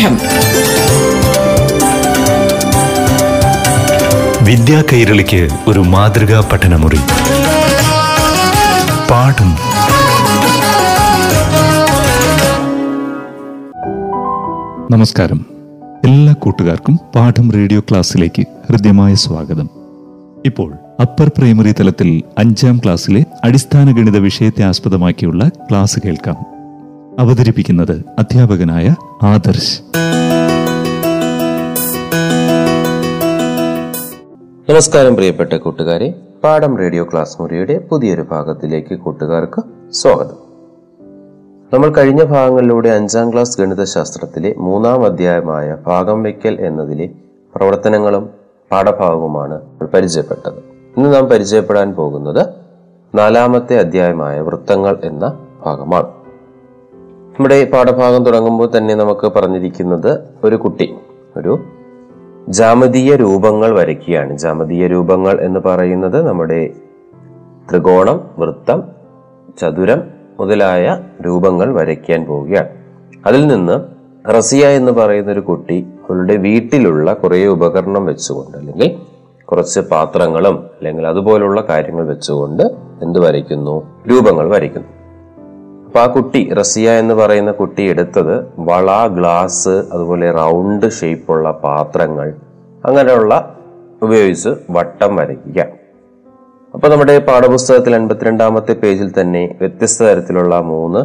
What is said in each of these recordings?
പാഠം. വിദ്യാ കൈരളിക്ക് ഒരു മാതൃകാ പഠനമുറി പാഠം. നമസ്കാരം, എല്ലാ കൂട്ടുകാർക്കും പാഠം റേഡിയോ ക്ലാസ്സിലേക്ക് ഹൃദ്യമായ സ്വാഗതം. ഇപ്പോൾ അപ്പർ പ്രൈമറി തലത്തിൽ 5ാം ക്ലാസ്സിലെ അടിസ്ഥാന ഗണിത വിഷയത്തെ ആസ്പദമാക്കിയുള്ള ക്ലാസ് കേൾക്കാം. അവതരിപ്പിക്കുന്നത് അധ്യാപകനായ ആദർശ്. നമസ്കാരം പ്രിയപ്പെട്ട കൂട്ടുകാരെ, പാഠം റേഡിയോ ക്ലാസ് മുറിയുടെ പുതിയൊരു ഭാഗത്തിലേക്ക് കൂട്ടുകാർക്ക് സ്വാഗതം. നമ്മൾ കഴിഞ്ഞ ഭാഗങ്ങളിലൂടെ 5ാം ക്ലാസ് ഗണിതശാസ്ത്രത്തിലെ 3ാം അധ്യായമായ ഭാഗം വയ്ക്കൽ എന്നതിലെ പ്രവർത്തനങ്ങളും പാഠഭാഗവുമാണ് പരിചയപ്പെട്ടത്. ഇന്ന് നാം പരിചയപ്പെടാൻ പോകുന്നത് 4ാമത്തെ അധ്യായമായ വൃത്തങ്ങൾ എന്ന ഭാഗമാണ്. നമ്മുടെ പാഠഭാഗം തുടങ്ങുമ്പോൾ തന്നെ നമുക്ക് പറഞ്ഞിരിക്കുന്നത്, ഒരു കുട്ടി ഒരു ജാമതീയ രൂപങ്ങൾ വരയ്ക്കുകയാണ്. ജാമതീയ രൂപങ്ങൾ എന്ന് പറയുന്നത് നമ്മുടെ ത്രികോണം, വൃത്തം, ചതുരം മുതലായ രൂപങ്ങൾ വരയ്ക്കാൻ പോവുകയാണ്. അതിൽ നിന്ന് റസിയ എന്ന് പറയുന്ന ഒരു കുട്ടി അവരുടെ വീട്ടിലുള്ള കുറേ ഉപകരണം വെച്ചുകൊണ്ട്, അല്ലെങ്കിൽ കുറച്ച് പാത്രങ്ങളും അല്ലെങ്കിൽ അതുപോലുള്ള കാര്യങ്ങൾ വെച്ചുകൊണ്ട് എന്ത് വരയ്ക്കുന്നു, രൂപങ്ങൾ വരയ്ക്കുന്നു. അപ്പൊ ആ കുട്ടി, റസിയ എന്ന് പറയുന്ന കുട്ടി, എടുത്തത് വള, ഗ്ലാസ്, അതുപോലെ റൗണ്ട് ഷേപ്പുള്ള പാത്രങ്ങൾ അങ്ങനെയുള്ള ഉപയോഗിച്ച് വട്ടം വരയ്ക്കുക. അപ്പൊ നമ്മുടെ പാഠപുസ്തകത്തിൽ 52ാമത്തെ പേജിൽ തന്നെ വ്യത്യസ്ത തരത്തിലുള്ള 3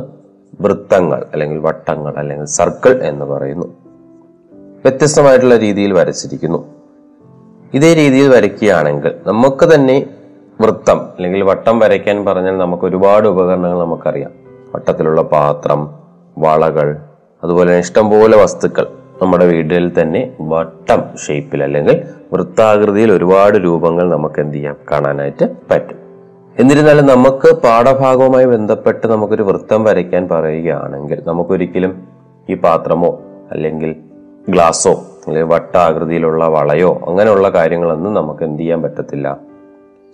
വൃത്തങ്ങൾ അല്ലെങ്കിൽ വട്ടങ്ങൾ അല്ലെങ്കിൽ സർക്കിൾ എന്ന് പറയുന്നു, വ്യത്യസ്തമായിട്ടുള്ള രീതിയിൽ വരച്ചിരിക്കുന്നു. ഇതേ രീതിയിൽ വരയ്ക്കുകയാണെങ്കിൽ നമുക്ക് തന്നെ വൃത്തം അല്ലെങ്കിൽ വട്ടം വരയ്ക്കാൻ പറഞ്ഞാൽ നമുക്ക് ഒരുപാട് ഉപകരണങ്ങൾ നമുക്കറിയാം. വട്ടത്തിലുള്ള പാത്രം, വളകൾ, അതുപോലെ ഇഷ്ടംപോലെ വസ്തുക്കൾ നമ്മുടെ വീട്ടിൽ തന്നെ വട്ടം ഷേപ്പിൽ അല്ലെങ്കിൽ വൃത്താകൃതിയിൽ ഒരുപാട് രൂപങ്ങൾ നമുക്ക് എന്ത് ചെയ്യാം, കാണാനായിട്ട് പറ്റും. എന്നിരുന്നാലും നമുക്ക് പാഠഭാഗവുമായി ബന്ധപ്പെട്ട് നമുക്കൊരു വൃത്തം വരയ്ക്കാൻ പറയുകയാണെങ്കിൽ നമുക്കൊരിക്കലും ഈ പാത്രമോ അല്ലെങ്കിൽ ഗ്ലാസോ അല്ലെങ്കിൽ വട്ടാകൃതിയിലുള്ള വളയോ അങ്ങനെയുള്ള കാര്യങ്ങളൊന്നും നമുക്ക് എന്ത് ചെയ്യാൻ പറ്റത്തില്ല,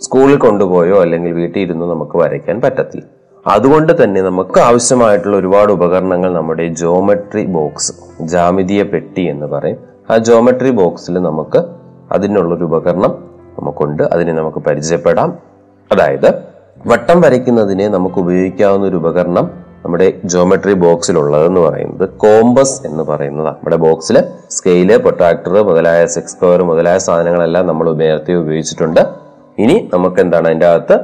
സ്കൂളിൽ കൊണ്ടുപോയോ അല്ലെങ്കിൽ വീട്ടിൽ ഇരുന്ന് നമുക്ക് വരയ്ക്കാൻ പറ്റത്തില്ല. അതുകൊണ്ട് തന്നെ നമുക്ക് ആവശ്യമായിട്ടുള്ള ഒരുപാട് ഉപകരണങ്ങൾ നമ്മുടെ ജോമെട്രി ബോക്സ്, ജാമിതീയ പെട്ടി എന്ന് പറയും, ആ ജോമെട്രി ബോക്സിൽ നമുക്ക് അതിനുള്ളൊരു ഉപകരണം നമുക്കുണ്ട്. അതിനെ നമുക്ക് പരിചയപ്പെടാം. അതായത് വട്ടം വരയ്ക്കുന്നതിന് നമുക്ക് ഉപയോഗിക്കാവുന്ന ഒരു ഉപകരണം നമ്മുടെ ജോമെട്രി ബോക്സിലുള്ളതെന്ന് പറയുന്നത് കോമ്പസ് എന്ന് പറയുന്നതാണ്. നമ്മുടെ ബോക്സിൽ സ്കെയില്, പ്രൊട്രാക്ടർ മുതലായ, സെക്സ് സ്ക്വയർ മുതലായ സാധനങ്ങളെല്ലാം നമ്മൾ നേരത്തെ ഉപയോഗിച്ചിട്ടുണ്ട്. ഇനി നമുക്ക് എന്താണ്, അതിൻ്റെ അകത്ത്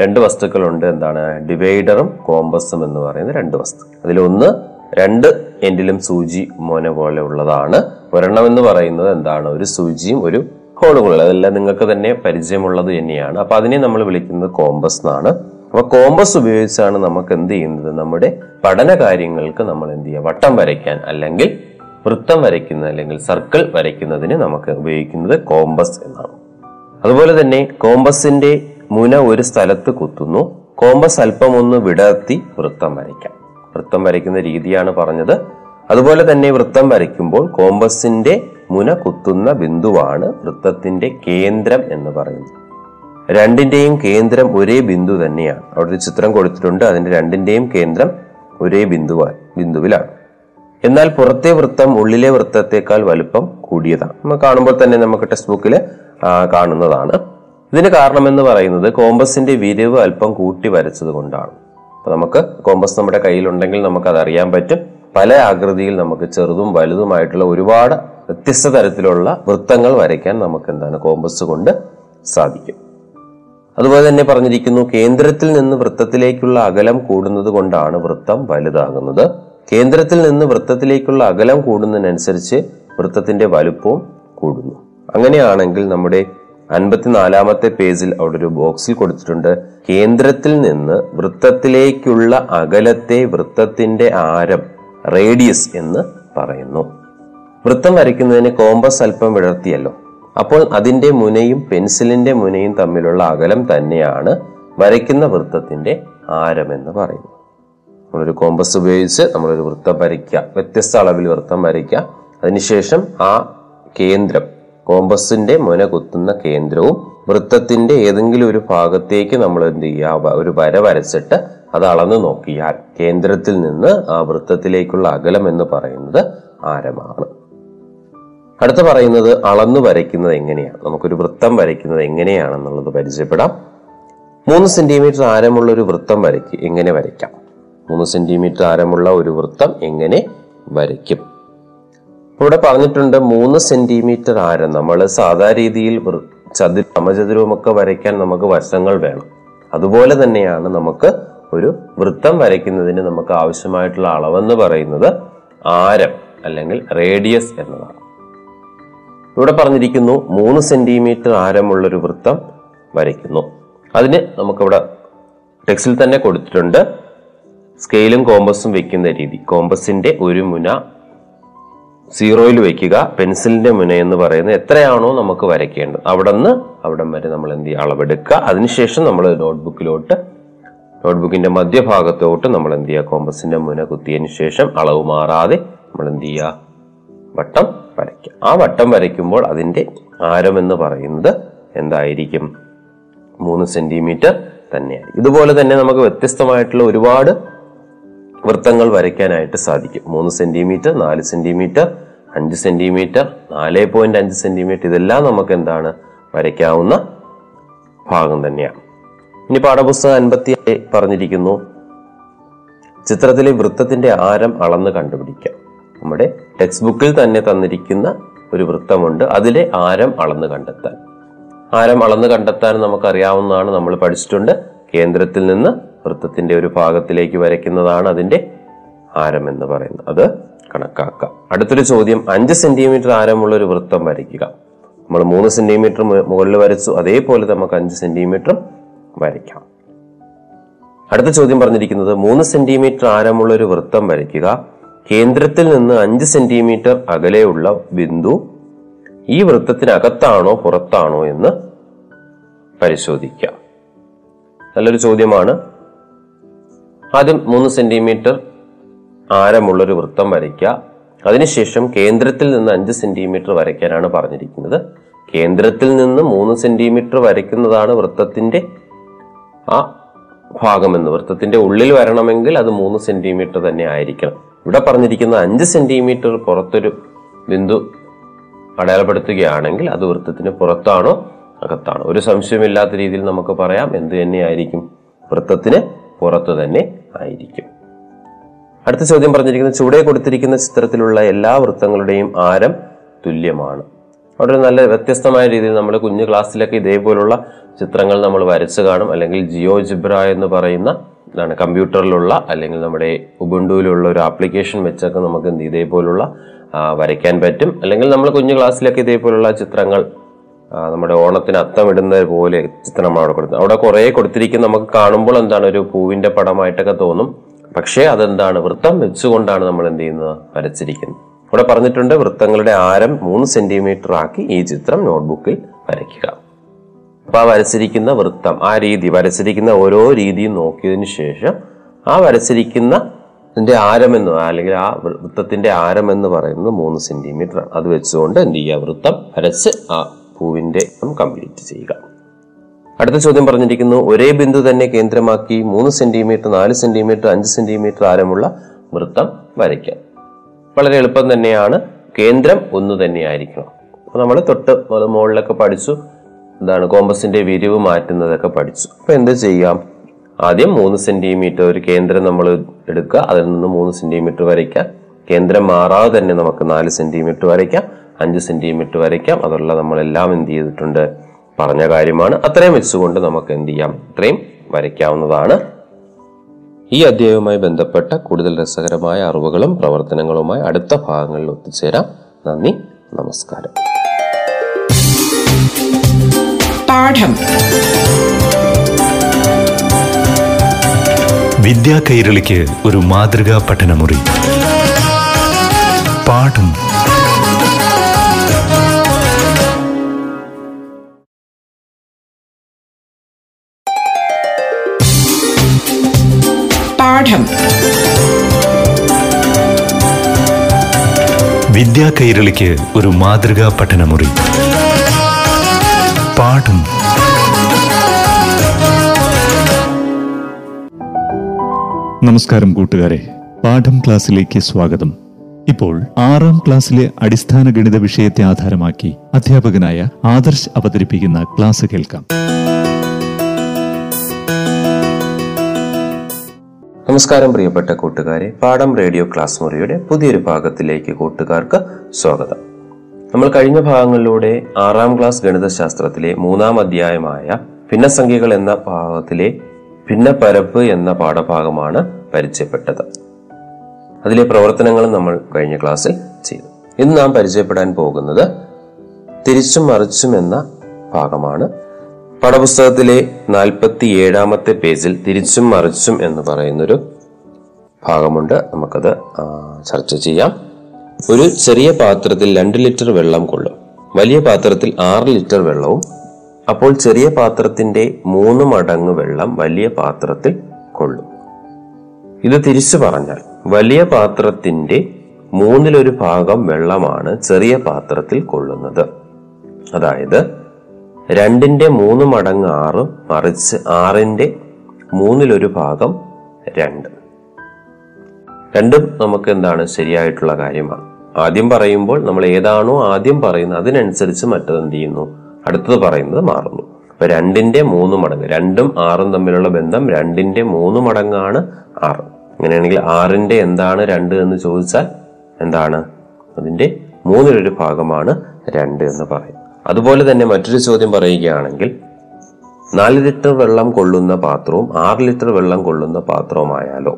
2 വസ്തുക്കളുണ്ട്. എന്താണ്? ഡിവൈഡറും കോമ്പസും എന്ന് പറയുന്ന 2 വസ്തു. അതിലൊന്ന് 2 എൻഡിലും സൂചി മോന പോലെ ഉള്ളതാണ്. ഒരെണ്ണം എന്ന് പറയുന്നത് എന്താണ്, ഒരു സൂചിയും ഒരു ഹോളുമുള്ളത്. അതെല്ലാം നിങ്ങൾക്ക് തന്നെ പരിചയമുള്ളത് തന്നെയാണ്. അപ്പൊ അതിനെ നമ്മൾ വിളിക്കുന്നത് കോമ്പസ് എന്നാണ്. അപ്പൊ കോമ്പസ് ഉപയോഗിച്ചാണ് നമുക്ക് എന്ത് ചെയ്യുന്നത്, നമ്മുടെ പഠന കാര്യങ്ങൾക്ക് നമ്മൾ എന്ത് ചെയ്യുക, വട്ടം വരയ്ക്കാൻ അല്ലെങ്കിൽ വൃത്തം വരയ്ക്കുന്ന അല്ലെങ്കിൽ സർക്കിൾ വരയ്ക്കുന്നതിന് നമുക്ക് ഉപയോഗിക്കുന്നത് കോമ്പസ് എന്നാണ്. അതുപോലെ തന്നെ കോമ്പസിന്റെ മുന ഒരു സ്ഥലത്ത് കുത്തുന്നു, കോമ്പസ് അല്പം ഒന്ന് വിടർത്തി വൃത്തം വരയ്ക്കാം. വൃത്തം വരയ്ക്കുന്ന രീതിയാണ് പറഞ്ഞത്. അതുപോലെ തന്നെ വൃത്തം വരയ്ക്കുമ്പോൾ കോമ്പസിന്റെ മുന കുത്തുന്ന ബിന്ദുവാണ് വൃത്തത്തിന്റെ കേന്ദ്രം എന്ന് പറയുന്നത്. 2ന്റെയും കേന്ദ്രം ഒരേ ബിന്ദു തന്നെയാണ്. അവിടെ ഒരു ചിത്രം കൊടുത്തിട്ടുണ്ട്, അതിന്റെ 2ന്റെയും കേന്ദ്രം ഒരേ ബിന്ദുവിലാണ്. എന്നാൽ പുറത്തെ വൃത്തം ഉള്ളിലെ വൃത്തത്തെക്കാൾ വലുപ്പം കൂടിയതാണ്. നമ്മൾ കാണുമ്പോൾ തന്നെ നമുക്ക് ടെക്സ്റ്റ് ബുക്കിൽ കാണുന്നതാണ്. ഇതിന് കാരണമെന്ന് പറയുന്നത് കോമ്പസിന്റെ വിരിവ് അല്പം കൂട്ടി വരച്ചത് കൊണ്ടാണ്. അപ്പൊ നമുക്ക് കോമ്പസ് നമ്മുടെ കയ്യിലുണ്ടെങ്കിൽ നമുക്കത് അറിയാൻ പറ്റും. പല ആകൃതിയിൽ നമുക്ക് ചെറുതും വലുതുമായിട്ടുള്ള ഒരുപാട് വ്യത്യസ്ത തരത്തിലുള്ള വൃത്തങ്ങൾ വരയ്ക്കാൻ നമുക്ക് എന്താണ്, കോമ്പസ് കൊണ്ട് സാധിക്കും. അതുപോലെ തന്നെ പറഞ്ഞിരിക്കുന്നു, കേന്ദ്രത്തിൽ നിന്ന് വൃത്തത്തിലേക്കുള്ള അകലം കൂടുന്നത് കൊണ്ടാണ് വൃത്തം വലുതാകുന്നത്. കേന്ദ്രത്തിൽ നിന്ന് വൃത്തത്തിലേക്കുള്ള അകലം കൂടുന്നതിനനുസരിച്ച് വൃത്തത്തിന്റെ വലുപ്പവും കൂടുന്നു. അങ്ങനെയാണെങ്കിൽ നമ്മുടെ 54ാമത്തെ പേജിൽ അവിടെ ഒരു ബോക്സിൽ കൊടുത്തിട്ടുണ്ട്, കേന്ദ്രത്തിൽ നിന്ന് വൃത്തത്തിലേക്കുള്ള അകലത്തെ വൃത്തത്തിന്റെ ആരം, റേഡിയസ് എന്ന് പറയുന്നു. വൃത്തം വരയ്ക്കുന്നതിന് കോമ്പസ് അല്പം വിടർത്തിയല്ലോ, അപ്പോൾ അതിന്റെ മുനയും പെൻസിലിന്റെ മുനയും തമ്മിലുള്ള അകലം തന്നെയാണ് വരയ്ക്കുന്ന വൃത്തത്തിന്റെ ആരം എന്ന് പറയുന്നത്. നമ്മളൊരു കോമ്പസ് ഉപയോഗിച്ച് നമ്മളൊരു വൃത്തം വരയ്ക്കുക, വ്യത്യസ്ത അളവിൽ വൃത്തം വരയ്ക്കുക. അതിനുശേഷം ആ കേന്ദ്രം, കോമ്പസിന്റെ മുന കുത്തുന്ന കേന്ദ്രവും വൃത്തത്തിന്റെ ഏതെങ്കിലും ഒരു ഭാഗത്തേക്ക് നമ്മൾ എന്ത് ചെയ്യുക, ഒരു വര വരച്ചിട്ട് അത് അളന്ന് നോക്കിയാൽ കേന്ദ്രത്തിൽ നിന്ന് ആ വൃത്തത്തിലേക്കുള്ള അകലം എന്ന് പറയുന്നത് ആരമാണ്. അടുത്ത് പറയുന്നത് അളന്നു വരയ്ക്കുന്നത് എങ്ങനെയാണ്, നമുക്കൊരു വൃത്തം വരയ്ക്കുന്നത് എങ്ങനെയാണെന്നുള്ളത് പരിചയപ്പെടാം. 3 സെന്റിമീറ്റർ ആരമുള്ള ഒരു വൃത്തം എങ്ങനെ വരയ്ക്കാം? 3 സെന്റിമീറ്റർ ആരമുള്ള ഒരു വൃത്തം എങ്ങനെ വരയ്ക്കും? ഇവിടെ പറഞ്ഞിട്ടുണ്ട് 3 സെന്റിമീറ്റർ ആരം. നമ്മൾ സാധാരണ രീതിയിൽ സമചതുരമൊക്കെ വരയ്ക്കാൻ നമുക്ക് വശങ്ങൾ വേണം. അതുപോലെ തന്നെയാണ് നമുക്ക് ഒരു വൃത്തം വരയ്ക്കുന്നതിന് നമുക്ക് ആവശ്യമായിട്ടുള്ള അളവെന്ന് പറയുന്നത് ആരം അല്ലെങ്കിൽ റേഡിയസ് എന്നതാണ്. ഇവിടെ പറഞ്ഞിരിക്കുന്നു 3 സെന്റിമീറ്റർ ആരമുള്ളൊരു വൃത്തം വരയ്ക്കുന്നു. അതിന് നമുക്കിവിടെ ടെക്സ്റ്റിൽ തന്നെ കൊടുത്തിട്ടുണ്ട് സ്കെയിലും കോമ്പസും വെക്കുന്ന രീതി. കോമ്പസിന്റെ ഒരു മുന 0യിൽ വെക്കുക, പെൻസിലിന്റെ മുന എന്ന് പറയുന്നത് എത്രയാണോ നമുക്ക് വരയ്ക്കേണ്ടത് അവിടെ നിന്ന് അവിടം വരെ നമ്മൾ എന്ത് ചെയ്യുക, അളവെടുക്കുക. അതിനുശേഷം നമ്മൾ നോട്ട്ബുക്കിന്റെ മധ്യഭാഗത്തോട്ട് നമ്മൾ എന്ത് ചെയ്യുക, കോമ്പസിന്റെ മുന കുത്തിയതിനു ശേഷം അളവ് മാറാതെ നമ്മൾ എന്ത് ചെയ്യുക, വട്ടം വരയ്ക്കുക. ആ വട്ടം വരയ്ക്കുമ്പോൾ അതിന്റെ ആരം എന്ന് പറയുന്നത് എന്തായിരിക്കും? 3 സെന്റിമീറ്റർ തന്നെയാണ്. ഇതുപോലെ തന്നെ നമുക്ക് വ്യത്യസ്തമായിട്ടുള്ള ഒരുപാട് വൃത്തങ്ങൾ വരയ്ക്കാനായിട്ട് സാധിക്കും. 3 സെന്റിമീറ്റർ, 4 സെന്റിമീറ്റർ, 5 സെന്റിമീറ്റർ, 4.5 സെന്റിമീറ്റർ, ഇതെല്ലാം നമുക്ക് എന്താണ്, വരയ്ക്കാവുന്ന ഭാഗം തന്നെയാണ്. ഇനി പാഠപുസ്തകം 57 പറഞ്ഞിരിക്കുന്നു ചിത്രത്തിലെ വൃത്തത്തിന്റെ ആരം അളന്ന് കണ്ടുപിടിക്കാം. നമ്മുടെ ടെക്സ്റ്റ് ബുക്കിൽ തന്നെ തന്നിരിക്കുന്ന ഒരു വൃത്തമുണ്ട്, അതിലെ ആരം അളന്ന് കണ്ടെത്താൻ. ആരം അളന്ന് കണ്ടെത്താൻ നമുക്കറിയാവുന്നതാണ്, നമ്മൾ പഠിച്ചിട്ടുണ്ട്. കേന്ദ്രത്തിൽ നിന്ന് വൃത്തത്തിന്റെ ഒരു ഭാഗത്തിലേക്ക് വരയ്ക്കുന്നതാണ് അതിന്റെ ആരം എന്ന് പറയുന്നത്, അത് കണക്കാക്കാം. അടുത്തൊരു ചോദ്യം, 5 സെന്റിമീറ്റർ ആരമുള്ള ഒരു വൃത്തം വരയ്ക്കുക. നമ്മൾ 3 സെന്റിമീറ്റർ മുകളിൽ വരച്ചു, അതേപോലെ നമുക്ക് 5 സെന്റിമീറ്ററും വരയ്ക്കാം. അടുത്ത ചോദ്യം പറഞ്ഞിരിക്കുന്നത് 3 സെന്റിമീറ്റർ ആരമുള്ള ഒരു വൃത്തം വരയ്ക്കുക. കേന്ദ്രത്തിൽ നിന്ന് 5 സെന്റിമീറ്റർ അകലെയുള്ള ബിന്ദു ഈ വൃത്തത്തിനകത്താണോ പുറത്താണോ എന്ന് പരിശോധിക്കാം. നല്ലൊരു ചോദ്യമാണ്. ആദ്യം 3 സെന്റിമീറ്റർ ആരമുള്ളൊരു വൃത്തം വരയ്ക്കുക. അതിനുശേഷം കേന്ദ്രത്തിൽ നിന്ന് 5 സെന്റിമീറ്റർ വരയ്ക്കാനാണ് പറഞ്ഞിരിക്കുന്നത്. കേന്ദ്രത്തിൽ നിന്ന് 3 സെന്റിമീറ്റർ വരയ്ക്കുന്നതാണ് വൃത്തത്തിന്റെ ആ ഭാഗമെന്ന്, വൃത്തത്തിന്റെ ഉള്ളിൽ വരണമെങ്കിൽ അത് 3 സെന്റിമീറ്റർ തന്നെ ആയിരിക്കണം. ഇവിടെ പറഞ്ഞിരിക്കുന്ന 5 സെന്റിമീറ്റർ പുറത്തൊരു ബിന്ദു അടയാളപ്പെടുത്തുകയാണെങ്കിൽ അത് വൃത്തത്തിന് പുറത്താണോ അകത്താണോ? ഒരു സംശയമില്ലാത്ത രീതിയിൽ നമുക്ക് പറയാം, എന്ത് തന്നെയായിരിക്കും, വൃത്തത്തിന് പുറത്ത് തന്നെ ആയിരിക്കും. അടുത്ത ചോദ്യം പറഞ്ഞിരിക്കുന്നത് ചുവടെ കൊടുത്തിരിക്കുന്ന ചിത്രത്തിലുള്ള എല്ലാ വൃത്തങ്ങളുടെയും ആരം തുല്യമാണ്. അവിടെ നല്ല വ്യത്യസ്തമായ രീതിയിൽ നമ്മൾ കുഞ്ഞു ക്ലാസ്സിലൊക്കെ ഇതേപോലുള്ള ചിത്രങ്ങൾ നമ്മൾ വരച്ചു കാണും. അല്ലെങ്കിൽ ജിയോജിബ്ര എന്ന് പറയുന്ന ഇതാണ്, കമ്പ്യൂട്ടറിലുള്ള അല്ലെങ്കിൽ നമ്മുടെ ഉബുണ്ടുവിലുള്ള ഒരു ആപ്ലിക്കേഷൻ വെച്ചൊക്കെ നമുക്ക് ഇതേപോലുള്ള വരയ്ക്കാൻ പറ്റും. അല്ലെങ്കിൽ നമ്മൾ കുഞ്ഞു ക്ലാസ്സിലൊക്കെ ഇതേപോലുള്ള ചിത്രങ്ങൾ നമ്മുടെ ഓണത്തിന് അത്തമിടുന്നത് പോലെ ചിത്രം അവിടെ കൊടുത്തത്, അവിടെ കുറേ കൊടുത്തിരിക്കുന്ന നമുക്ക് കാണുമ്പോൾ എന്താണ്, ഒരു പൂവിന്റെ പടമായിട്ടൊക്കെ തോന്നും. പക്ഷേ അതെന്താണ്, വൃത്തം വെച്ചുകൊണ്ടാണ് നമ്മൾ എന്ത് ചെയ്യുന്നത്, വരച്ചിരിക്കുന്നത്. ഇവിടെ പറഞ്ഞിട്ടുണ്ട് വൃത്തങ്ങളുടെ ആരം 3 സെന്റിമീറ്റർ ആക്കി ഈ ചിത്രം നോട്ട്ബുക്കിൽ വരയ്ക്കുക. അപ്പൊ ആ വരച്ചിരിക്കുന്ന വൃത്തം, ആ രീതി വരച്ചിരിക്കുന്ന ഓരോ രീതിയും നോക്കിയതിനു ശേഷം ആ വരച്ചിരിക്കുന്ന ആരമെന്ന് അല്ലെങ്കിൽ ആ വൃത്തത്തിന്റെ ആരം എന്ന് പറയുന്നത് 3 സെന്റിമീറ്റർ ആണ്. അത് വെച്ചുകൊണ്ട് എന്ത് ചെയ്യുക, വൃത്തം വരച്ച് ആ പൂവിന്റെ കംപ്ലീറ്റ് ചെയ്യുക. അടുത്ത ചോദ്യം പറഞ്ഞിരിക്കുന്നു ഒരേ ബിന്ദു തന്നെ കേന്ദ്രമാക്കി 3 സെന്റിമീറ്റർ, 4 സെന്റിമീറ്റർ, 5 സെന്റിമീറ്റർ ആരമുള്ള വൃത്തം വരയ്ക്കാം. വളരെ എളുപ്പം തന്നെയാണ്. കേന്ദ്രം ഒന്ന് തന്നെയായിരിക്കണം. അപ്പൊ നമ്മൾ തൊട്ട് മുകളിലൊക്കെ പഠിച്ചു, എന്താണ് കോമ്പസിന്റെ വിരിവ് മാറ്റുന്നതൊക്കെ പഠിച്ചു. അപ്പൊ എന്ത് ചെയ്യാം, ആദ്യം 3 സെന്റിമീറ്റർ ഒരു കേന്ദ്രം നമ്മൾ എടുക്കുക, അതിൽ നിന്ന് 3 സെന്റിമീറ്റർ വരയ്ക്കാം. കേന്ദ്രം മാറാതെ തന്നെ നമുക്ക് 4 സെന്റിമീറ്റർ വരയ്ക്കാം, 5 സെന്റിമീറ്റർ വരയ്ക്കാം. അതുള്ള നമ്മളെല്ലാം എന്ത് ചെയ്തിട്ടുണ്ട്, പറഞ്ഞ കാര്യമാണ്. അത്രയും വെച്ചുകൊണ്ട് നമുക്ക് എന്ത് ചെയ്യാം, ഇത്രയും വരയ്ക്കാവുന്നതാണ്. ഈ അധ്യായവുമായി ബന്ധപ്പെട്ട കൂടുതൽ രസകരമായ അറിവുകളും പ്രവർത്തനങ്ങളുമായി അടുത്ത ഭാഗങ്ങളിൽ ഒത്തുചേരാം. നന്ദി, നമസ്കാരം. പാഠം വിദ്യാ കൈരളിക്ക് ഒരു മാതൃകാ പഠനമുറി. പാഠം. വിദ്യാ കൈരളിക്ക് ഒരു മാതൃകാ പഠനമുറി. പാഠം. നമസ്കാരം കൂട്ടുകാരെ, പാഠം ക്ലാസ്സിലേക്ക് സ്വാഗതം. ഇപ്പോൾ 6ാം ക്ലാസ്സിലെ അടിസ്ഥാന ഗണിത വിഷയത്തെ ആധാരമാക്കി അധ്യാപകനായ ആദർശ് അവതരിപ്പിക്കുന്ന ക്ലാസ് കേൾക്കാം. നമസ്കാരം പ്രിയപ്പെട്ട കൂട്ടുകാരെ, പാഠം റേഡിയോ ക്ലാസ് മുറിയുടെ പുതിയൊരു ഭാഗത്തിലേക്ക് കൂട്ടുകാർക്ക് സ്വാഗതം. നമ്മൾ കഴിഞ്ഞ ഭാഗങ്ങളിലൂടെ 6ാം ക്ലാസ് ഗണിതശാസ്ത്രത്തിലെ 3ാം അധ്യായമായ ഭിന്നസംഖ്യകൾ എന്ന ഭാഗത്തിലെ ഭിന്നപ്പരപ്പ് എന്ന പാഠഭാഗമാണ് പരിചയപ്പെട്ടത്. അതിലെ പ്രവർത്തനങ്ങളും നമ്മൾ കഴിഞ്ഞ ക്ലാസ്സിൽ ചെയ്തു. ഇന്ന് നാം പരിചയപ്പെടാൻ പോകുന്നത് തിരിച്ചും മറിച്ചും എന്ന ഭാഗമാണ്. പാഠപുസ്തകത്തിലെ 47ാമത്തെ പേജിൽ തിരിച്ചും മറിച്ചും എന്ന് പറയുന്നൊരു ഭാഗമുണ്ട്. നമുക്കത് ചർച്ച ചെയ്യാം. ഒരു ചെറിയ പാത്രത്തിൽ 2 ലിറ്റർ വെള്ളം കൊള്ളും. വലിയ പാത്രത്തിൽ 6 ലിറ്റർ വെള്ളവും. അപ്പോൾ ചെറിയ പാത്രത്തിന്റെ 3 മടങ്ങ് വെള്ളം വലിയ പാത്രത്തിൽ കൊള്ളും. ഇത് തിരിച്ചു പറഞ്ഞാൽ വലിയ പാത്രത്തിന്റെ 1/3 ഭാഗം വെള്ളമാണ് ചെറിയ പാത്രത്തിൽ കൊള്ളുന്നത്. അതായത് 2 ന്റെ 3 മടങ്ങ് 6 മറിച്ച് 6 ന്റെ 1/3 ഭാഗം 2. രണ്ടും നമുക്ക് എന്താണ് ശരിയായിട്ടുള്ള കാര്യമാണ്. ആദ്യം പറയുമ്പോൾ നമ്മൾ ഏതാണോ ആദ്യം പറയുന്നത് അതിനനുസരിച്ച് മറ്റത് എന്ത് ചെയ്യുന്നു, അടുത്തത് പറയുന്നത് മാറുന്നു. അപ്പൊ 2 ന്റെ 3 മടങ്ങ്, 2ഉം 6ഉം തമ്മിലുള്ള ബന്ധം 2 ന്റെ 3 മടങ്ങാണ് 6. അങ്ങനെയാണെങ്കിൽ 6ന്റെ എന്താണ് 2 എന്ന് ചോദിച്ചാൽ എന്താണ്, അതിന്റെ 1/3 ഭാഗമാണ് 2 എന്ന് പറയും. അതുപോലെ തന്നെ മറ്റൊരു ചോദ്യം പറയുകയാണെങ്കിൽ 4 ലിറ്റർ വെള്ളം കൊള്ളുന്ന പാത്രവും 6 ലിറ്റർ വെള്ളം കൊള്ളുന്ന പാത്രവുമായാലോ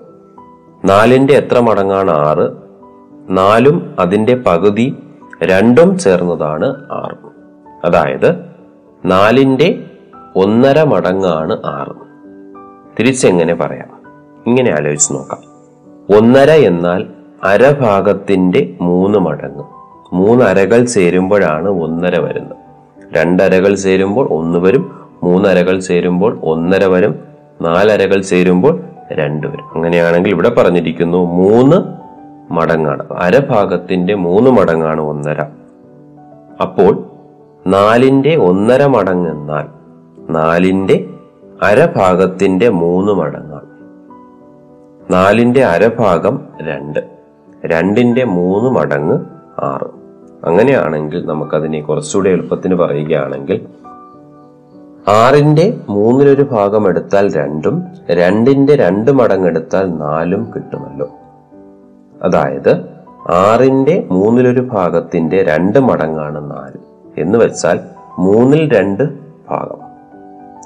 4ന്റെ എത്ര മടങ്ങാണ് 6? 4ഉം അതിന്റെ പകുതി 2ഉം ചേർന്നതാണ് 6. അതായത് 4ന്റെ 1/2 മടങ്ങാണ് 6. തിരിച്ചെങ്ങനെ പറയാം? ഇങ്ങനെ ആലോചിച്ച് നോക്കാം. 1/2 എന്നാൽ അരഭാഗത്തിന്റെ 3 മടങ്ങ്. 3 അരകൾ ചേരുമ്പോഴാണ് 1/2 വരുന്നത്. 2 അരകൾ ചേരുമ്പോൾ 1 വരും, 3 അരകൾ ചേരുമ്പോൾ 1/2 വരും, 4 അരകൾ ചേരുമ്പോൾ 2 വരും. അങ്ങനെയാണെങ്കിൽ ഇവിടെ പറഞ്ഞിരിക്കുന്നു 3 മടങ്ങാണ്. അരഭാഗത്തിന്റെ 3 മടങ്ങാണ് 1/2. അപ്പോൾ 4ന്റെ 1/2 മടങ്ങ് എന്നാൽ 4ന്റെ അരഭാഗത്തിന്റെ 3 മടങ്ങാണ്. 4ന്റെ അരഭാഗം 2, 2ന്റെ 3 മടങ്ങ് 6. അങ്ങനെയാണെങ്കിൽ നമുക്കതിനെ കുറച്ചുകൂടെ എളുപ്പത്തിന് പറയുകയാണെങ്കിൽ 6ന്റെ 1/3 ഭാഗം എടുത്താൽ 2ഉം 2ന്റെ 2 മടങ്ങ് എടുത്താൽ 4ഉം കിട്ടുമല്ലോ. അതായത് 6ന്റെ 1/3 ഭാഗത്തിന്റെ 2 മടങ്ങാണ് 4 എന്ന് വെച്ചാൽ 3/2 ഭാഗം.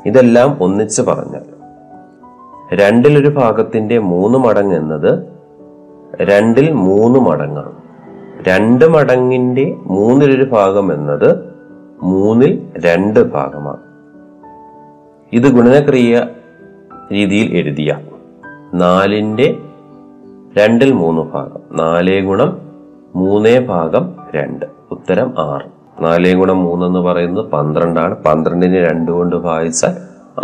ഇതെല്ലാം ഒന്നിച്ച് പറഞ്ഞാൽ 2/1 ഭാഗത്തിന്റെ 3 മടങ്ങ് എന്നത് 2/3 മടങ്ങാണ്. 2 മടങ്ങിന്റെ 1/3 ഭാഗം എന്നത് 3/2 ഭാഗമാണ്. ഇത് ഗുണനക്രിയ രീതിയിൽ എഴുതിയ 4ന്റെ 2/3 ഭാഗം, 4 ഗുണം 3 ഭാഗം 2, ഉത്തരം 6. 4 ഗുണം 3 എന്ന് പറയുന്നത് 12ആണ്. 12നെ 2 കൊണ്ട് ഭാഗിച്ചാൽ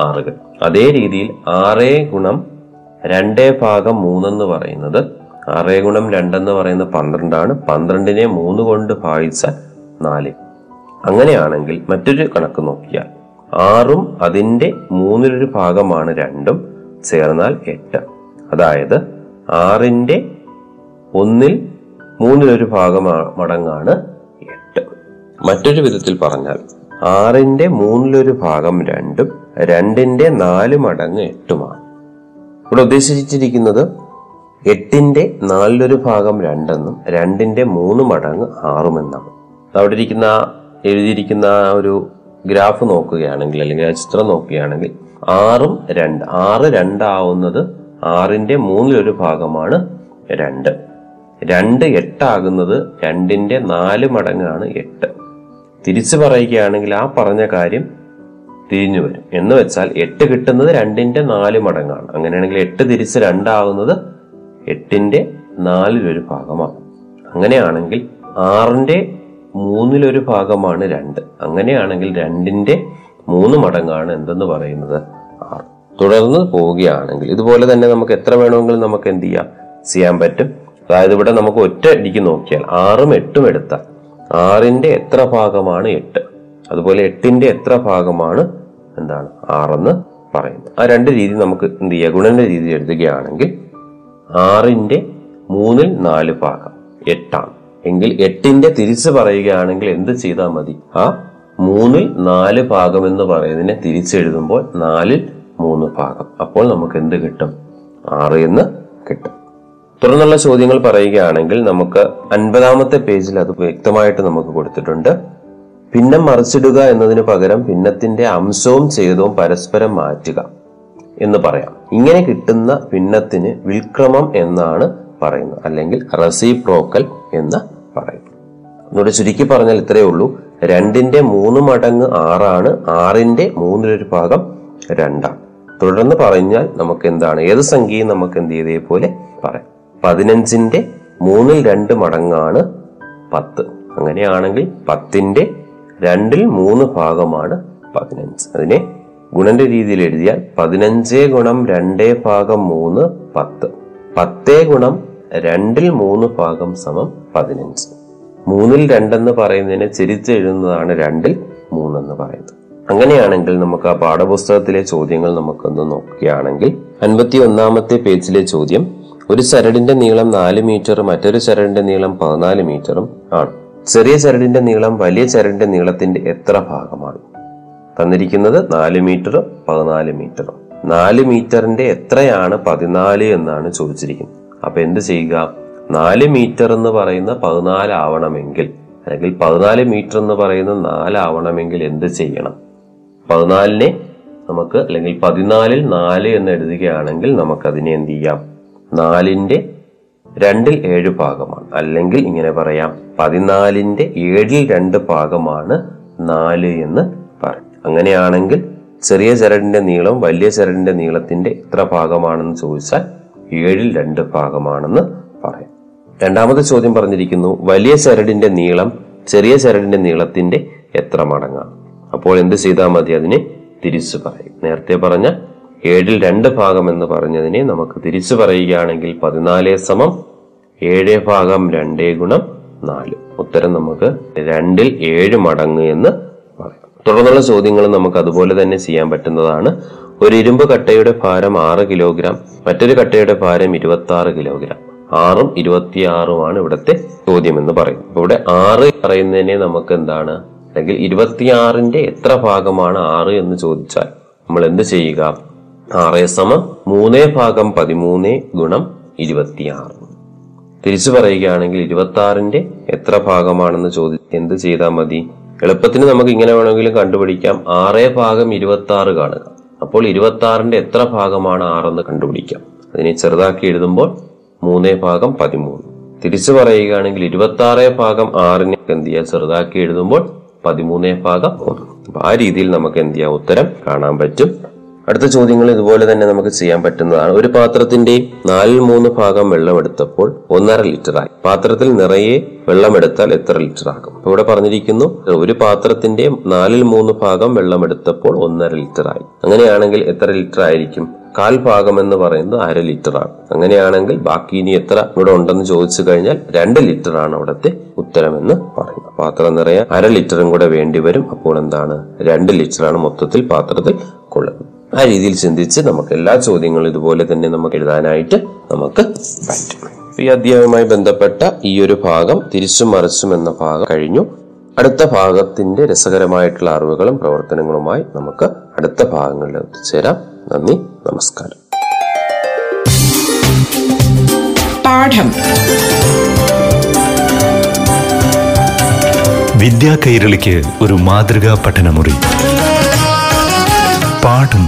6 കിട്ടും. അതേ രീതിയിൽ 6 ഗുണം 2 ഭാഗം 3 എന്ന് പറയുന്നത്, 6 ഗുണം 2 എന്ന് പറയുന്നത് 12ആണ്. 12നെ 3 കൊണ്ട് ഭാഗിച്ചാൽ 4. അങ്ങനെയാണെങ്കിൽ മറ്റൊരു കണക്ക് നോക്കിയാൽ 6ഉം അതിന്റെ 1/3 ഭാഗമാണ് 2ഉം ചേർന്നാൽ 8. അതായത് 6ന്റെ 1/3 ഭാഗമാണ് 8. മറ്റൊരു വിധത്തിൽ പറഞ്ഞാൽ 6ന്റെ 1/3 ഭാഗം 2ഉം 2ന്റെ 4 മടങ്ങ് 8ഉമാണ്. ഇവിടെ ഉദ്ദേശിച്ചിരിക്കുന്നത് 8ന്റെ 4/ഭാഗം 2എന്നും 2ന്റെ 3 മടങ്ങ് 6ഉം എന്നാണ്. അവിടെ ഇരിക്കുന്ന എഴുതിയിരിക്കുന്ന ഒരു ഗ്രാഫ് നോക്കുകയാണെങ്കിൽ അല്ലെങ്കിൽ ആ ചിത്രം നോക്കുകയാണെങ്കിൽ 6 രണ്ടാവുന്നത് 6ന്റെ 1/3 ഭാഗമാണ് 2, 2 8 ആകുന്നത് 2ന്റെ 4 മടങ്ങാണ് 8. തിരിച്ചു പറയുകയാണെങ്കിൽ ആ പറഞ്ഞ കാര്യം തിരിഞ്ഞു വരും. എന്ന് വെച്ചാൽ 8 കിട്ടുന്നത് 2ന്റെ 4 മടങ്ങാണ്. അങ്ങനെയാണെങ്കിൽ 8 തിരിച്ച് 2 ആവുന്നത് 8ന്റെ 4/ഭാഗമാണ്. അങ്ങനെയാണെങ്കിൽ 6ന്റെ 1/3 ഭാഗമാണ് 2. അങ്ങനെയാണെങ്കിൽ 2ന്റെ 3 മടങ്ങാണ് എന്തെന്ന് പറയുന്നത് 6. തുടർന്ന് പോവുകയാണെങ്കിൽ ഇതുപോലെ തന്നെ നമുക്ക് എത്ര വേണമെങ്കിലും നമുക്ക് എന്ത് ചെയ്യാൻ പറ്റും. അതായത് ഇവിടെ നമുക്ക് ഒറ്റ അടിക്ക് നോക്കിയാൽ 6ഉം 8ഉം എടുത്താൽ 6ന്റെ എത്ര ഭാഗമാണ് 8, അതുപോലെ 8ന്റെ എത്ര ഭാഗമാണ് 6 പറയുന്നത്. ആ 2 രീതി നമുക്ക് എന്ത് ചെയ്യുക, ഗുണന രീതി എഴുതുകയാണെങ്കിൽ 6ന്റെ 3/4 ഭാഗം 8 ആണ് എങ്കിൽ 8ന്റെ തിരിച്ച് പറയുകയാണെങ്കിൽ എന്ത് ചെയ്താൽ മതി? ആ 3/4 ഭാഗം എന്ന് പറയുന്നതിനെ തിരിച്ചെഴുതുമ്പോൾ 4/3 ഭാഗം. അപ്പോൾ നമുക്ക് എന്ത് കിട്ടും? 6 എന്ന് കിട്ടും. തുടർന്നുള്ള ചോദ്യങ്ങൾ പറയുകയാണെങ്കിൽ നമുക്ക് 50-ാമത്തെ പേജിൽ അത് വ്യക്തമായിട്ട് നമുക്ക് കൊടുത്തിട്ടുണ്ട്. ഭിന്നം മറിച്ചിടുക എന്നതിന് പകരം ഭിന്നത്തിന്റെ അംശവും ഛേദവും പരസ്പരം മാറ്റുക എന്ന് പറയാം. ഇങ്ങനെ കിട്ടുന്ന ഭിന്നത്തിന് വിൽക്രമം എന്നാണ് പറയുന്നത്, അല്ലെങ്കിൽ റെസിപ്രോക്കൽ എന്ന് പറയും. എന്നോട് ചുരുക്കി പറഞ്ഞാൽ ഇത്രയേ ഉള്ളൂ. 2 ന്റെ 3 മടങ്ങ് 6 ആണ്. 6 ന്റെ 3/4 ഭാഗം 2 ആണ്. തുടർന്ന് പറഞ്ഞാൽ നമുക്ക് എന്താണ്? ഏത് സംഖ്യയും നമുക്ക് എന്ത് ചെയ്തേപോലെ പറയാം. 15 ന്റെ 3/2 മടങ്ങാണ് 10. അങ്ങനെയാണെങ്കിൽ 10 ന്റെ 2/3 ഭാഗമാണ് 15. അതിനെ ഗുണന്റെ രീതിയിൽ എഴുതിയാൽ 15 ഗുണം 2 ഭാഗം 3 10. 10 ഗുണം 2/3 ഭാഗം സമം 15. 3/2 എന്ന് പറയുന്നതിനെ ചരിച്ചെഴുതുന്നതാണ് 2/3 എന്ന് പറയുന്നത്. അങ്ങനെയാണെങ്കിൽ നമുക്ക് ആ പാഠപുസ്തകത്തിലെ ചോദ്യങ്ങൾ നമുക്കൊന്ന് നോക്കുകയാണെങ്കിൽ 51-ാമത്തെ പേജിലെ ചോദ്യം: ഒരു ചരടിന്റെ നീളം 4 മീറ്ററും മറ്റൊരു ചരടിന്റെ നീളം 14 മീറ്ററും ആണ്. ചെറിയ ചരടിന്റെ നീളം വലിയ ചരടിന്റെ നീളത്തിന്റെ എത്ര ഭാഗമാണ്? തന്നിരിക്കുന്നത് 4 മീറ്ററും 14 മീറ്ററും. 4 മീറ്ററിന്റെ എത്രയാണ് 14 എന്നാണ് ചോദിച്ചിരിക്കുന്നത്. അപ്പൊ എന്ത് ചെയ്യുക? 4 മീറ്റർ എന്ന് പറയുന്ന 14 ആവണമെങ്കിൽ, അല്ലെങ്കിൽ 14 മീറ്റർ എന്ന് പറയുന്ന 4 ആവണമെങ്കിൽ എന്ത് ചെയ്യണം? 14നെ നമുക്ക്, അല്ലെങ്കിൽ 14-ൽ 4 എന്ന് എഴുതുകയാണെങ്കിൽ നമുക്കതിനെ എന്ത് ചെയ്യാം? 4 ന്റെ 2/7 ഭാഗമാണ്. അല്ലെങ്കിൽ ഇങ്ങനെ പറയാം, 14 ന്റെ 7/2 ഭാഗമാണ് 4 എന്ന് പറയും. അങ്ങനെയാണെങ്കിൽ ചെറിയ ചരടിന്റെ നീളം വലിയ ചരടിന്റെ നീളത്തിന്റെ എത്ര ഭാഗമാണെന്ന് ചോദിച്ചാൽ 7/2 ഭാഗമാണെന്ന് പറയാം. 2-ാമത്തെ ചോദ്യം പറഞ്ഞിരിക്കുന്നു: വലിയ ചരടിന്റെ നീളം ചെറിയ ചരടിന്റെ നീളത്തിന്റെ എത്ര മടങ്ങാണ്? അപ്പോൾ എന്ത് ചെയ്താൽ മതി? അതിനെ തിരിച്ചു പറയും. നേരത്തെ പറഞ്ഞ 7/2 ഭാഗം എന്ന് പറഞ്ഞതിനെ നമുക്ക് തിരിച്ചു പറയുകയാണെങ്കിൽ 14 സമം 7/2 ഗുണം 4. ഉത്തരം നമുക്ക് 2/7 മടങ്ങ് എന്ന് പറയാം. തുടർന്നുള്ള ചോദ്യങ്ങൾ നമുക്ക് അതുപോലെ തന്നെ ചെയ്യാൻ പറ്റുന്നതാണ്. ഒരു ഇരുമ്പ് കട്ടയുടെ ഭാരം 6 കിലോഗ്രാം, മറ്റൊരു കട്ടയുടെ ഭാരം 26 കിലോഗ്രാം. 6ഉം 26ഉമാണ് ഇവിടുത്തെ ചോദ്യം എന്ന് പറയും. ഇവിടെ 6 പറയുന്നതിനെ നമുക്ക് എന്താണ്, അല്ലെങ്കിൽ 26ന്റെ എത്ര ഭാഗമാണ് 6 എന്ന് ചോദിച്ചാൽ നമ്മൾ എന്ത് ചെയ്യുക? 6 സമം 3/13 ഗുണം 26. തിരിച്ചു പറയുകയാണെങ്കിൽ 26ന്റെ എത്ര ഭാഗമാണെന്ന് എന്ത് ചെയ്താൽ മതി? എളുപ്പത്തിന് നമുക്ക് ഇങ്ങനെ വേണമെങ്കിലും കണ്ടുപിടിക്കാം. 6 ഭാഗം 26 കാണുക. അപ്പോൾ 26ന്റെ എത്ര ഭാഗമാണ് 6 എന്ന് കണ്ടുപിടിക്കാം. അതിനെ ചെറുതാക്കി എഴുതുമ്പോൾ 3/13. തിരിച്ചു പറയുകയാണെങ്കിൽ 26 ഭാഗം 6നെ എന്ത് ചെയ്യുക? ചെറുതാക്കി എഴുതുമ്പോൾ 13/1. ആ രീതിയിൽ നമുക്ക് എന്ത് ചെയ്യാം? ഉത്തരം കാണാൻ പറ്റും. അടുത്ത ചോദ്യങ്ങൾ ഇതുപോലെ തന്നെ നമുക്ക് ചെയ്യാൻ പറ്റുന്നതാണ്. ഒരു പാത്രത്തിന്റെ 4/3 ഭാഗം വെള്ളമെടുത്തപ്പോൾ 1.5 ലിറ്ററായി. പാത്രത്തിൽ നിറയെ വെള്ളമെടുത്താൽ എത്ര ലിറ്ററാകും? ഇവിടെ പറഞ്ഞിരിക്കുന്നു, ഒരു പാത്രത്തിന്റെ 4/3 ഭാഗം വെള്ളമെടുത്തപ്പോൾ 1.5 ലിറ്ററായി. അങ്ങനെയാണെങ്കിൽ എത്ര ലിറ്റർ ആയിരിക്കും? 1/4 ഭാഗം എന്ന് പറയുന്നത് 1/2 ലിറ്ററാണ്. അങ്ങനെയാണെങ്കിൽ ബാക്കി ഇനി എത്ര ഇവിടെ ഉണ്ടെന്ന് ചോദിച്ചു കഴിഞ്ഞാൽ 2 ലിറ്ററാണ് അവിടുത്തെ ഉത്തരം എന്ന് പറയുന്നത്. പാത്രം നിറയെ 1/2 ലിറ്ററും കൂടെ വേണ്ടി വരും. അപ്പോൾ എന്താണ്? 2 ലിറ്ററാണ് മൊത്തത്തിൽ പാത്രത്തിൽ കൊള്ളുന്നത്. ആ രീതിയിൽ ചിന്തിച്ച് നമുക്ക് എല്ലാ ചോദ്യങ്ങളും ഇതുപോലെ തന്നെ നമുക്ക് എഴുതാനായിട്ട് നമുക്ക് പറ്റും. ഈ അധ്യായവുമായി ബന്ധപ്പെട്ട ഈ ഒരു ഭാഗം തിരിച്ചും മറിച്ചും എന്ന ഭാഗം കഴിഞ്ഞു. അടുത്ത ഭാഗത്തിന്റെ രസകരമായിട്ടുള്ള അറിവുകളും പ്രവർത്തനങ്ങളുമായി നമുക്ക് അടുത്ത ഭാഗങ്ങളിൽ എത്തിച്ചേരാം. നന്ദി, നമസ്കാരം. പാഠം വിദ്യാ കൈരളിക്ക് ഒരു മാതൃകാ പഠനമുറി. പാഠം